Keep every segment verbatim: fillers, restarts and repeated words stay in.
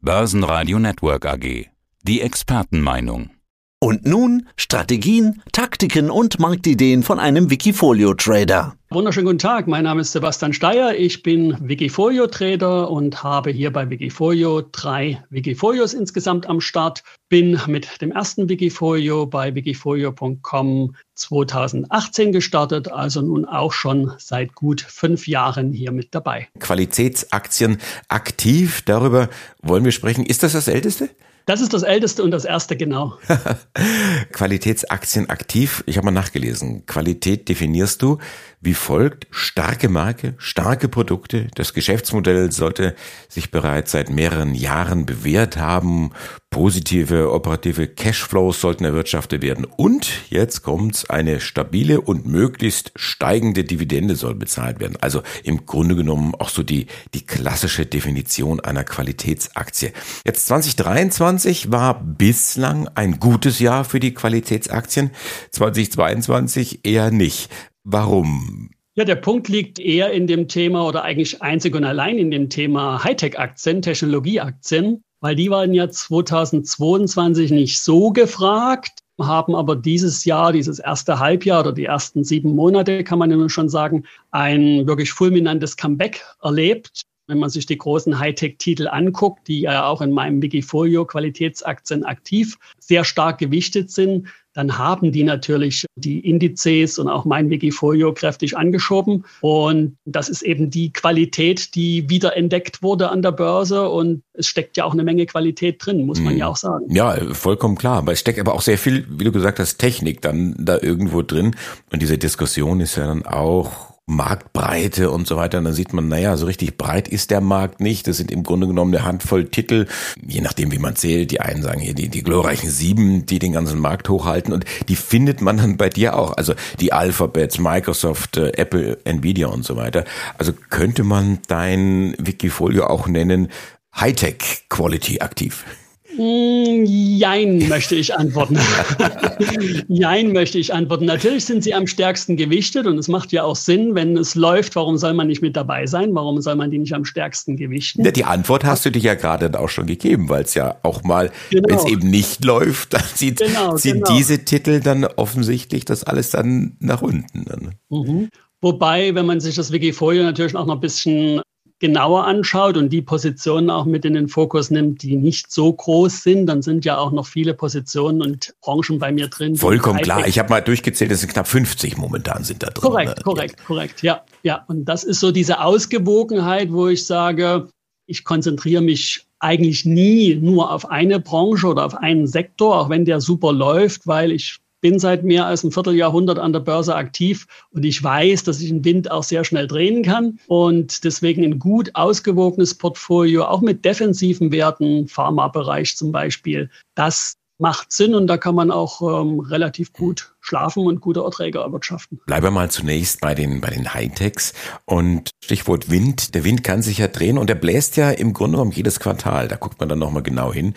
Börsenradio Network A G. Die Expertenmeinung. Und nun Strategien, Taktiken und Marktideen von einem Wikifolio-Trader. Wunderschönen guten Tag, mein Name ist Sebastian Steyer, ich bin Wikifolio-Trader und habe hier bei Wikifolio drei Wikifolios insgesamt am Start. Bin mit dem ersten Wikifolio bei wikifolio Punkt com zweitausendachtzehn gestartet, also nun auch schon seit gut fünf Jahren hier mit dabei. Qualitätsaktien aktiv, darüber wollen wir sprechen. Ist das das Älteste? Das ist das Älteste und das Erste, genau. Qualitätsaktien aktiv, ich habe mal nachgelesen. Qualität definierst du wie folgt: starke Marke, starke Produkte. Das Geschäftsmodell sollte sich bereits seit mehreren Jahren bewährt haben. Positive operative Cashflows sollten erwirtschaftet werden. Und jetzt kommt's, eine stabile und möglichst steigende Dividende soll bezahlt werden. Also im Grunde genommen auch so die, die klassische Definition einer Qualitätsaktie. Jetzt zwanzig dreiundzwanzig war bislang ein gutes Jahr für die Qualitätsaktien, zwanzig zweiundzwanzig eher nicht. Warum? Ja, der Punkt liegt eher in dem Thema oder eigentlich einzig und allein in dem Thema Hightech-Aktien, Technologieaktien, weil die waren ja zweitausendzweiundzwanzig nicht so gefragt, haben aber dieses Jahr, dieses erste Halbjahr oder die ersten sieben Monate, kann man schon sagen, ein wirklich fulminantes Comeback erlebt. Wenn man sich die großen Hightech-Titel anguckt, die ja auch in meinem Wikifolio Qualitätsaktien aktiv sehr stark gewichtet sind, dann haben die natürlich die Indizes und auch mein Wikifolio kräftig angeschoben. Und das ist eben die Qualität, die wiederentdeckt wurde an der Börse. Und es steckt ja auch eine Menge Qualität drin, muss man ja auch sagen. Ja, vollkommen klar. Aber es steckt aber auch sehr viel, wie du gesagt hast, Technik dann da irgendwo drin. Und diese Diskussion ist ja dann auch Marktbreite und so weiter, und dann sieht man, naja, so richtig breit ist der Markt nicht. Das sind im Grunde genommen eine Handvoll Titel, je nachdem, wie man zählt. Die einen sagen hier die, die glorreichen Sieben, die den ganzen Markt hochhalten, und die findet man dann bei dir auch. Also die Alphabets, Microsoft, Apple, Nvidia und so weiter. Also könnte man dein Wikifolio auch nennen Hightech Quality aktiv? Jein, möchte ich antworten. Jein, möchte ich antworten. Natürlich sind sie am stärksten gewichtet, und es macht ja auch Sinn, wenn es läuft, warum soll man nicht mit dabei sein? Warum soll man die nicht am stärksten gewichten? Ja, die Antwort hast du dich ja gerade auch schon gegeben, weil es ja auch mal, genau, wenn es eben nicht läuft, dann sieht, genau, sind genau diese Titel dann offensichtlich das alles dann nach unten. Dann. Mhm. Wobei, wenn man sich das Wikifolio natürlich auch noch ein bisschen genauer anschaut und die Positionen auch mit in den Fokus nimmt, die nicht so groß sind, dann sind ja auch noch viele Positionen und Branchen bei mir drin. Vollkommen klar. Ich habe mal durchgezählt, es sind knapp fünfzig momentan sind da drin. Korrekt, korrekt, korrekt. Ja, ja. Und das ist so diese Ausgewogenheit, wo ich sage, ich konzentriere mich eigentlich nie nur auf eine Branche oder auf einen Sektor, auch wenn der super läuft, weil ich bin seit mehr als einem Vierteljahrhundert an der Börse aktiv, und ich weiß, dass ich den Wind auch sehr schnell drehen kann, und deswegen ein gut ausgewogenes Portfolio, auch mit defensiven Werten, Pharmabereich zum Beispiel, das macht Sinn, und da kann man auch ähm, relativ gut schlafen und gute Erträge erwirtschaften. Bleiben wir mal zunächst bei den bei den Hightechs, und Stichwort Wind. Der Wind kann sich ja drehen, und der bläst ja im Grunde genommen jedes Quartal. Da guckt man dann nochmal genau hin.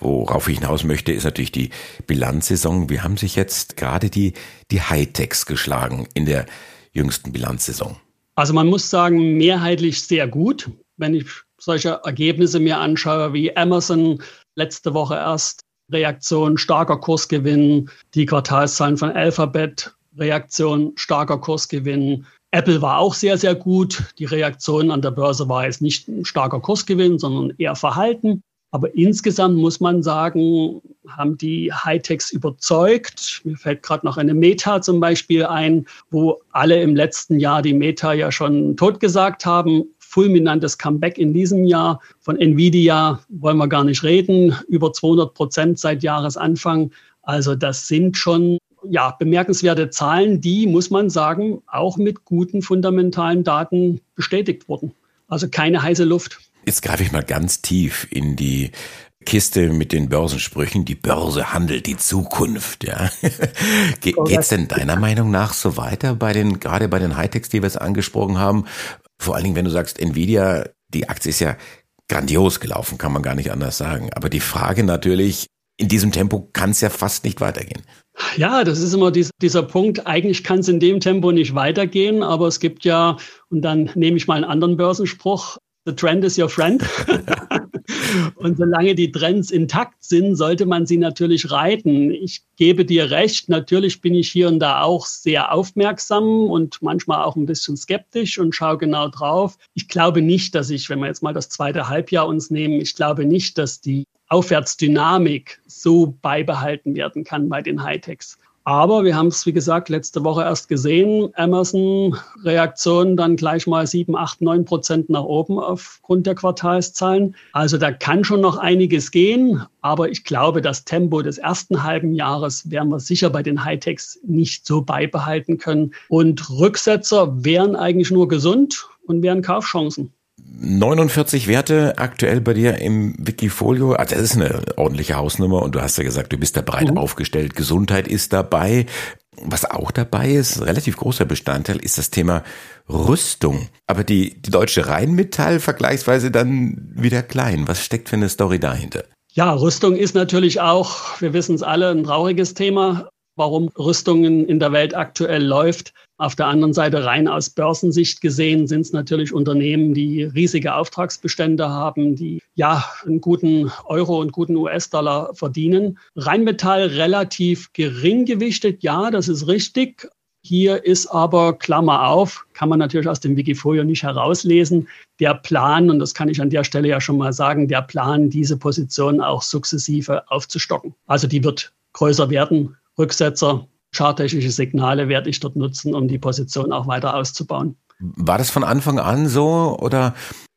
Worauf ich hinaus möchte, ist natürlich die Bilanzsaison. Wir haben sich jetzt gerade die die Hightechs geschlagen in der jüngsten Bilanzsaison. Also man muss sagen, mehrheitlich sehr gut. Wenn ich solche Ergebnisse mir anschaue wie Amazon letzte Woche erst, Reaktion, starker Kursgewinn, die Quartalszahlen von Alphabet, Reaktion, starker Kursgewinn. Apple war auch sehr, sehr gut. Die Reaktion an der Börse war jetzt nicht ein starker Kursgewinn, sondern eher verhalten. Aber insgesamt muss man sagen, haben die Hightechs überzeugt. Mir fällt gerade noch eine Meta zum Beispiel ein, wo alle im letzten Jahr die Meta ja schon totgesagt haben. Fulminantes Comeback in diesem Jahr. Von Nvidia wollen wir gar nicht reden. Über zweihundert Prozent seit Jahresanfang. Also das sind schon ja, bemerkenswerte Zahlen, die, muss man sagen, auch mit guten fundamentalen Daten bestätigt wurden. Also keine heiße Luft. Jetzt greife ich mal ganz tief in die Kiste mit den Börsensprüchen. Die Börse handelt die Zukunft. Ja. Ge- geht's denn deiner Meinung nach so weiter bei den, gerade bei den Hightechs, die wir jetzt angesprochen haben? Vor allen Dingen, wenn du sagst, Nvidia, die Aktie ist ja grandios gelaufen, kann man gar nicht anders sagen. Aber die Frage natürlich, in diesem Tempo kann es ja fast nicht weitergehen. Ja, das ist immer dies, dieser Punkt. Eigentlich kann es in dem Tempo nicht weitergehen, aber es gibt ja, und dann nehme ich mal einen anderen Börsenspruch, the trend is your friend. Und solange die Trends intakt sind, sollte man sie natürlich reiten. Ich gebe dir recht, natürlich bin ich hier und da auch sehr aufmerksam und manchmal auch ein bisschen skeptisch und schaue genau drauf. Ich glaube nicht, dass ich, wenn wir jetzt mal das zweite Halbjahr uns nehmen, ich glaube nicht, dass die Aufwärtsdynamik so beibehalten werden kann bei den Hightechs. Aber wir haben es, wie gesagt, letzte Woche erst gesehen. Amazon-Reaktion dann gleich mal sieben, acht, neun Prozent nach oben aufgrund der Quartalszahlen. Also da kann schon noch einiges gehen. Aber ich glaube, das Tempo des ersten halben Jahres werden wir sicher bei den Hightechs nicht so beibehalten können. Und Rücksetzer wären eigentlich nur gesund und wären Kaufchancen. neunundvierzig Werte aktuell bei dir im Wikifolio. Also das ist eine ordentliche Hausnummer und du hast ja gesagt, du bist da breit mhm. aufgestellt. Gesundheit ist dabei. Was auch dabei ist, ein relativ großer Bestandteil, ist das Thema Rüstung. Aber die, die deutsche Rheinmetall vergleichsweise dann wieder klein. Was steckt für eine Story dahinter? Ja, Rüstung ist natürlich auch, wir wissen es alle, ein trauriges Thema, warum Rüstungen in der Welt aktuell läuft. Auf der anderen Seite, rein aus Börsensicht gesehen, sind es natürlich Unternehmen, die riesige Auftragsbestände haben, die ja einen guten Euro und guten U S-Dollar verdienen. Rheinmetall relativ gering gewichtet, ja, das ist richtig. Hier ist aber, Klammer auf, kann man natürlich aus dem Wikifolio nicht herauslesen, der Plan, und das kann ich an der Stelle ja schon mal sagen, der Plan, diese Position auch sukzessive aufzustocken. Also die wird größer werden, Rücksetzer. Charttechnische Signale werde ich dort nutzen, um die Position auch weiter auszubauen. War das von Anfang an so oder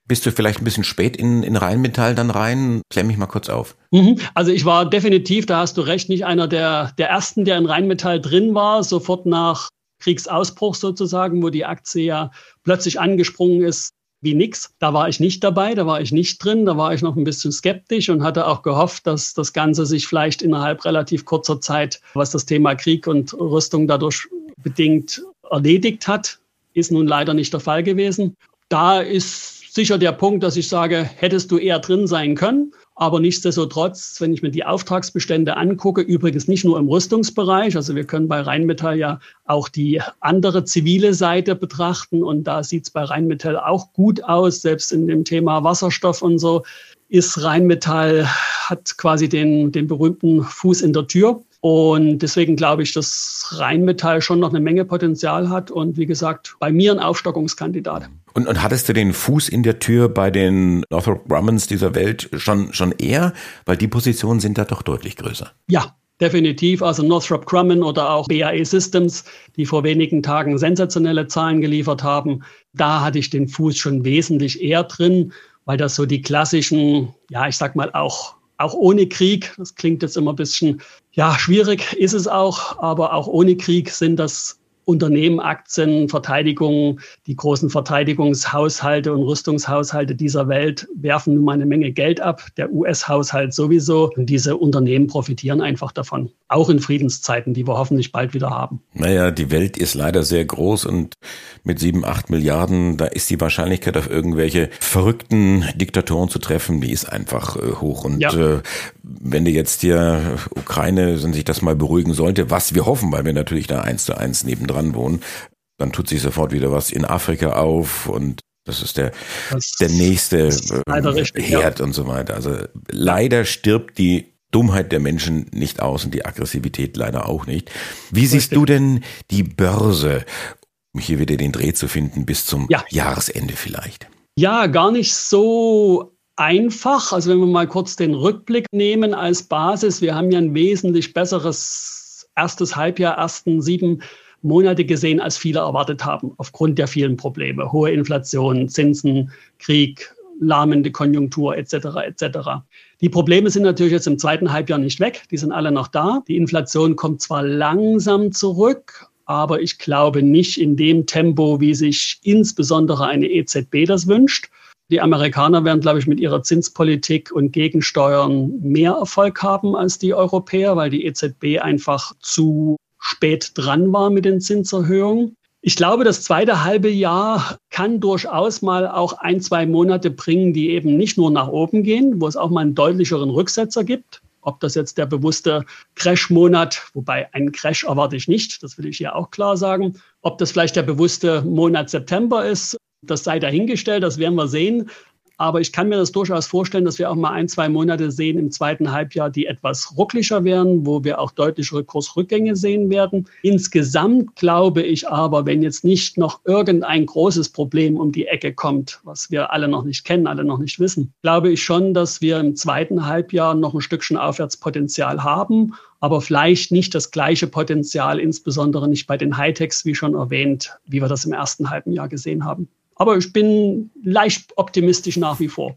bist du vielleicht ein bisschen spät in, in Rheinmetall dann rein? Klär mich mal kurz auf. Mhm. Also ich war definitiv, da hast du recht, nicht einer der, der Ersten, der in Rheinmetall drin war, sofort nach Kriegsausbruch sozusagen, wo die Aktie ja plötzlich angesprungen ist wie nix. Da war ich nicht dabei, da war ich nicht drin, da war ich noch ein bisschen skeptisch und hatte auch gehofft, dass das Ganze sich vielleicht innerhalb relativ kurzer Zeit, was das Thema Krieg und Rüstung dadurch bedingt erledigt hat, ist nun leider nicht der Fall gewesen. Da ist sicher der Punkt, dass ich sage, hättest du eher drin sein können. Aber nichtsdestotrotz, wenn ich mir die Auftragsbestände angucke, übrigens nicht nur im Rüstungsbereich, also wir können bei Rheinmetall ja auch die andere zivile Seite betrachten und da sieht es bei Rheinmetall auch gut aus, selbst in dem Thema Wasserstoff und so, ist Rheinmetall, hat quasi den, den berühmten Fuß in der Tür. Und deswegen glaube ich, dass Rheinmetall schon noch eine Menge Potenzial hat und wie gesagt, bei mir ein Aufstockungskandidat. Und, und hattest du den Fuß in der Tür bei den Northrop Grummans dieser Welt schon, schon eher? Weil die Positionen sind da doch deutlich größer. Ja, definitiv. Also Northrop Grumman oder auch B A E Systems, die vor wenigen Tagen sensationelle Zahlen geliefert haben. Da hatte ich den Fuß schon wesentlich eher drin, weil das so die klassischen, ja ich sag mal auch, Auch ohne Krieg, das klingt jetzt immer ein bisschen, ja, schwierig ist es auch, aber auch ohne Krieg sind das Unternehmen, Aktien, Verteidigung, die großen Verteidigungshaushalte und Rüstungshaushalte dieser Welt werfen nun mal eine Menge Geld ab, der U S-Haushalt sowieso. Und diese Unternehmen profitieren einfach davon, auch in Friedenszeiten, die wir hoffentlich bald wieder haben. Naja, die Welt ist leider sehr groß und mit sieben, acht Milliarden, da ist die Wahrscheinlichkeit, auf irgendwelche verrückten Diktatoren zu treffen, die ist einfach äh, hoch. Und ja. äh, wenn die jetzt hier Ukraine, wenn sich das mal beruhigen sollte, was wir hoffen, weil wir natürlich da eins zu eins nebendran wohnen, dann tut sich sofort wieder was in Afrika auf und das ist der, das der nächste richtig, Herd ja. und so weiter. Also leider stirbt die Dummheit der Menschen nicht aus und die Aggressivität leider auch nicht. Wie richtig. Siehst du denn die Börse, um hier wieder den Dreh zu finden, bis zum ja. Jahresende vielleicht? Ja, gar nicht so einfach. Also wenn wir mal kurz den Rückblick nehmen als Basis, wir haben ja ein wesentlich besseres erstes Halbjahr, ersten sieben Monate gesehen, als viele erwartet haben, aufgrund der vielen Probleme. Hohe Inflation, Zinsen, Krieg, lahmende Konjunktur et cetera et cetera. Die Probleme sind natürlich jetzt im zweiten Halbjahr nicht weg, die sind alle noch da. Die Inflation kommt zwar langsam zurück, aber ich glaube nicht in dem Tempo, wie sich insbesondere eine E Z B das wünscht. Die Amerikaner werden, glaube ich, mit ihrer Zinspolitik und Gegensteuern mehr Erfolg haben als die Europäer, weil die E Z B einfach zu spät dran war mit den Zinserhöhungen. Ich glaube, das zweite halbe Jahr kann durchaus mal auch ein, zwei Monate bringen, die eben nicht nur nach oben gehen, wo es auch mal einen deutlicheren Rücksetzer gibt. Ob das jetzt der bewusste Crash-Monat, wobei einen Crash erwarte ich nicht, das will ich hier auch klar sagen. Ob das vielleicht der bewusste Monat September ist, das sei dahingestellt, das werden wir sehen. Aber ich kann mir das durchaus vorstellen, dass wir auch mal ein, zwei Monate sehen im zweiten Halbjahr, die etwas rucklicher werden, wo wir auch deutlichere Kursrückgänge sehen werden. Insgesamt glaube ich aber, wenn jetzt nicht noch irgendein großes Problem um die Ecke kommt, was wir alle noch nicht kennen, alle noch nicht wissen, glaube ich schon, dass wir im zweiten Halbjahr noch ein Stückchen Aufwärtspotenzial haben, aber vielleicht nicht das gleiche Potenzial, insbesondere nicht bei den Hightechs, wie schon erwähnt, wie wir das im ersten halben Jahr gesehen haben. Aber ich bin leicht optimistisch nach wie vor.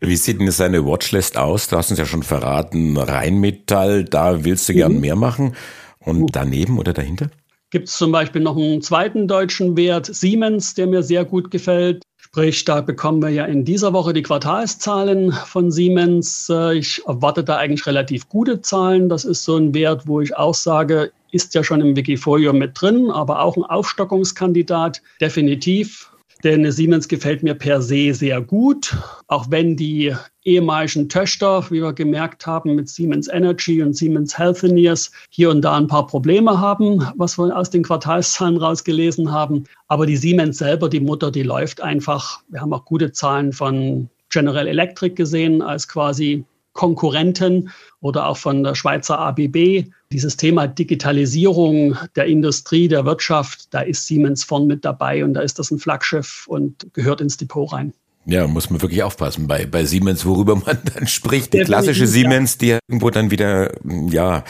Wie sieht denn seine Watchlist aus? Du hast uns ja schon verraten, Rheinmetall, da willst du mhm. gern mehr machen. Und daneben oder dahinter? Gibt es zum Beispiel noch einen zweiten deutschen Wert, Siemens, der mir sehr gut gefällt. Sprich, da bekommen wir ja in dieser Woche die Quartalszahlen von Siemens. Ich erwarte da eigentlich relativ gute Zahlen. Das ist so ein Wert, wo ich auch sage, ist ja schon im Wikifolio mit drin, aber auch ein Aufstockungskandidat, definitiv. Denn Siemens gefällt mir per se sehr gut, auch wenn die ehemaligen Töchter, wie wir gemerkt haben, mit Siemens Energy und Siemens Healthineers hier und da ein paar Probleme haben, was wir aus den Quartalszahlen rausgelesen haben. Aber die Siemens selber, die Mutter, die läuft einfach. Wir haben auch gute Zahlen von General Electric gesehen als quasi Konkurrenten oder auch von der Schweizer A B B. Dieses Thema Digitalisierung der Industrie, der Wirtschaft, da ist Siemens vorn mit dabei und da ist das ein Flaggschiff und gehört ins Depot rein. Ja, muss man wirklich aufpassen bei, bei Siemens, worüber man dann spricht. Die klassische Siemens, die ja irgendwo dann wieder ja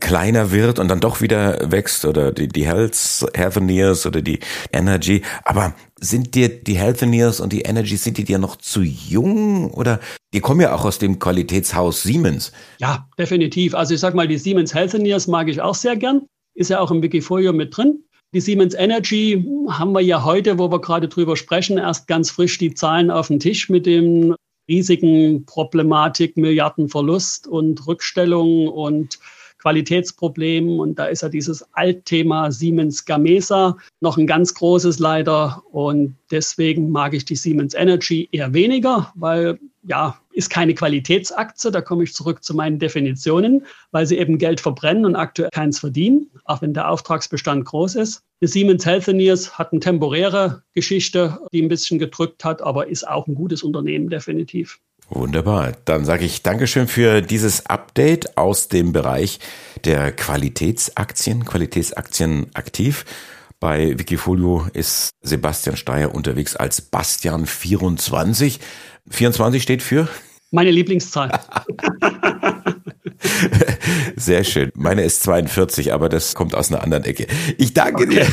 kleiner wird und dann doch wieder wächst, oder die, die Healthineers oder die Energy. Aber sind dir die Healthineers und die Energy, sind die dir noch zu jung? Oder die kommen ja auch aus dem Qualitätshaus Siemens. Ja, definitiv. Also ich sag mal, die Siemens Healthineers mag ich auch sehr gern. Ist ja auch im Wikifolio mit drin. Die Siemens Energy haben wir ja heute, wo wir gerade drüber sprechen, erst ganz frisch die Zahlen auf den Tisch mit dem riesigen Problematik, Milliardenverlust und Rückstellung und Qualitätsproblemen. Und da ist ja dieses Altthema Siemens Gamesa noch ein ganz großes leider. Und deswegen mag ich die Siemens Energy eher weniger, weil ja, ist keine Qualitätsaktie. Da komme ich zurück zu meinen Definitionen, weil sie eben Geld verbrennen und aktuell keins verdienen, auch wenn der Auftragsbestand groß ist. Die Siemens Healthineers hat eine temporäre Geschichte, die ein bisschen gedrückt hat, aber ist auch ein gutes Unternehmen, definitiv. Wunderbar. Dann sage ich Dankeschön für dieses Update aus dem Bereich der Qualitätsaktien, Qualitätsaktien aktiv. Bei Wikifolio ist Sebastian Steyer unterwegs als Bastian vierundzwanzig. vierundzwanzig steht für? Meine Lieblingszahl. Sehr schön. Meine ist zweiundvierzig, aber das kommt aus einer anderen Ecke. Ich danke okay. dir.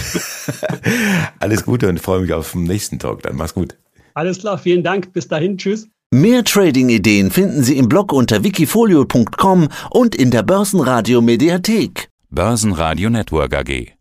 Alles Gute und freue mich auf den nächsten Talk. Dann mach's gut. Alles klar. Vielen Dank. Bis dahin. Tschüss. Mehr Trading-Ideen finden Sie im Blog unter wikifolio punkt com und in der Börsenradio Mediathek. Börsenradio Network A G.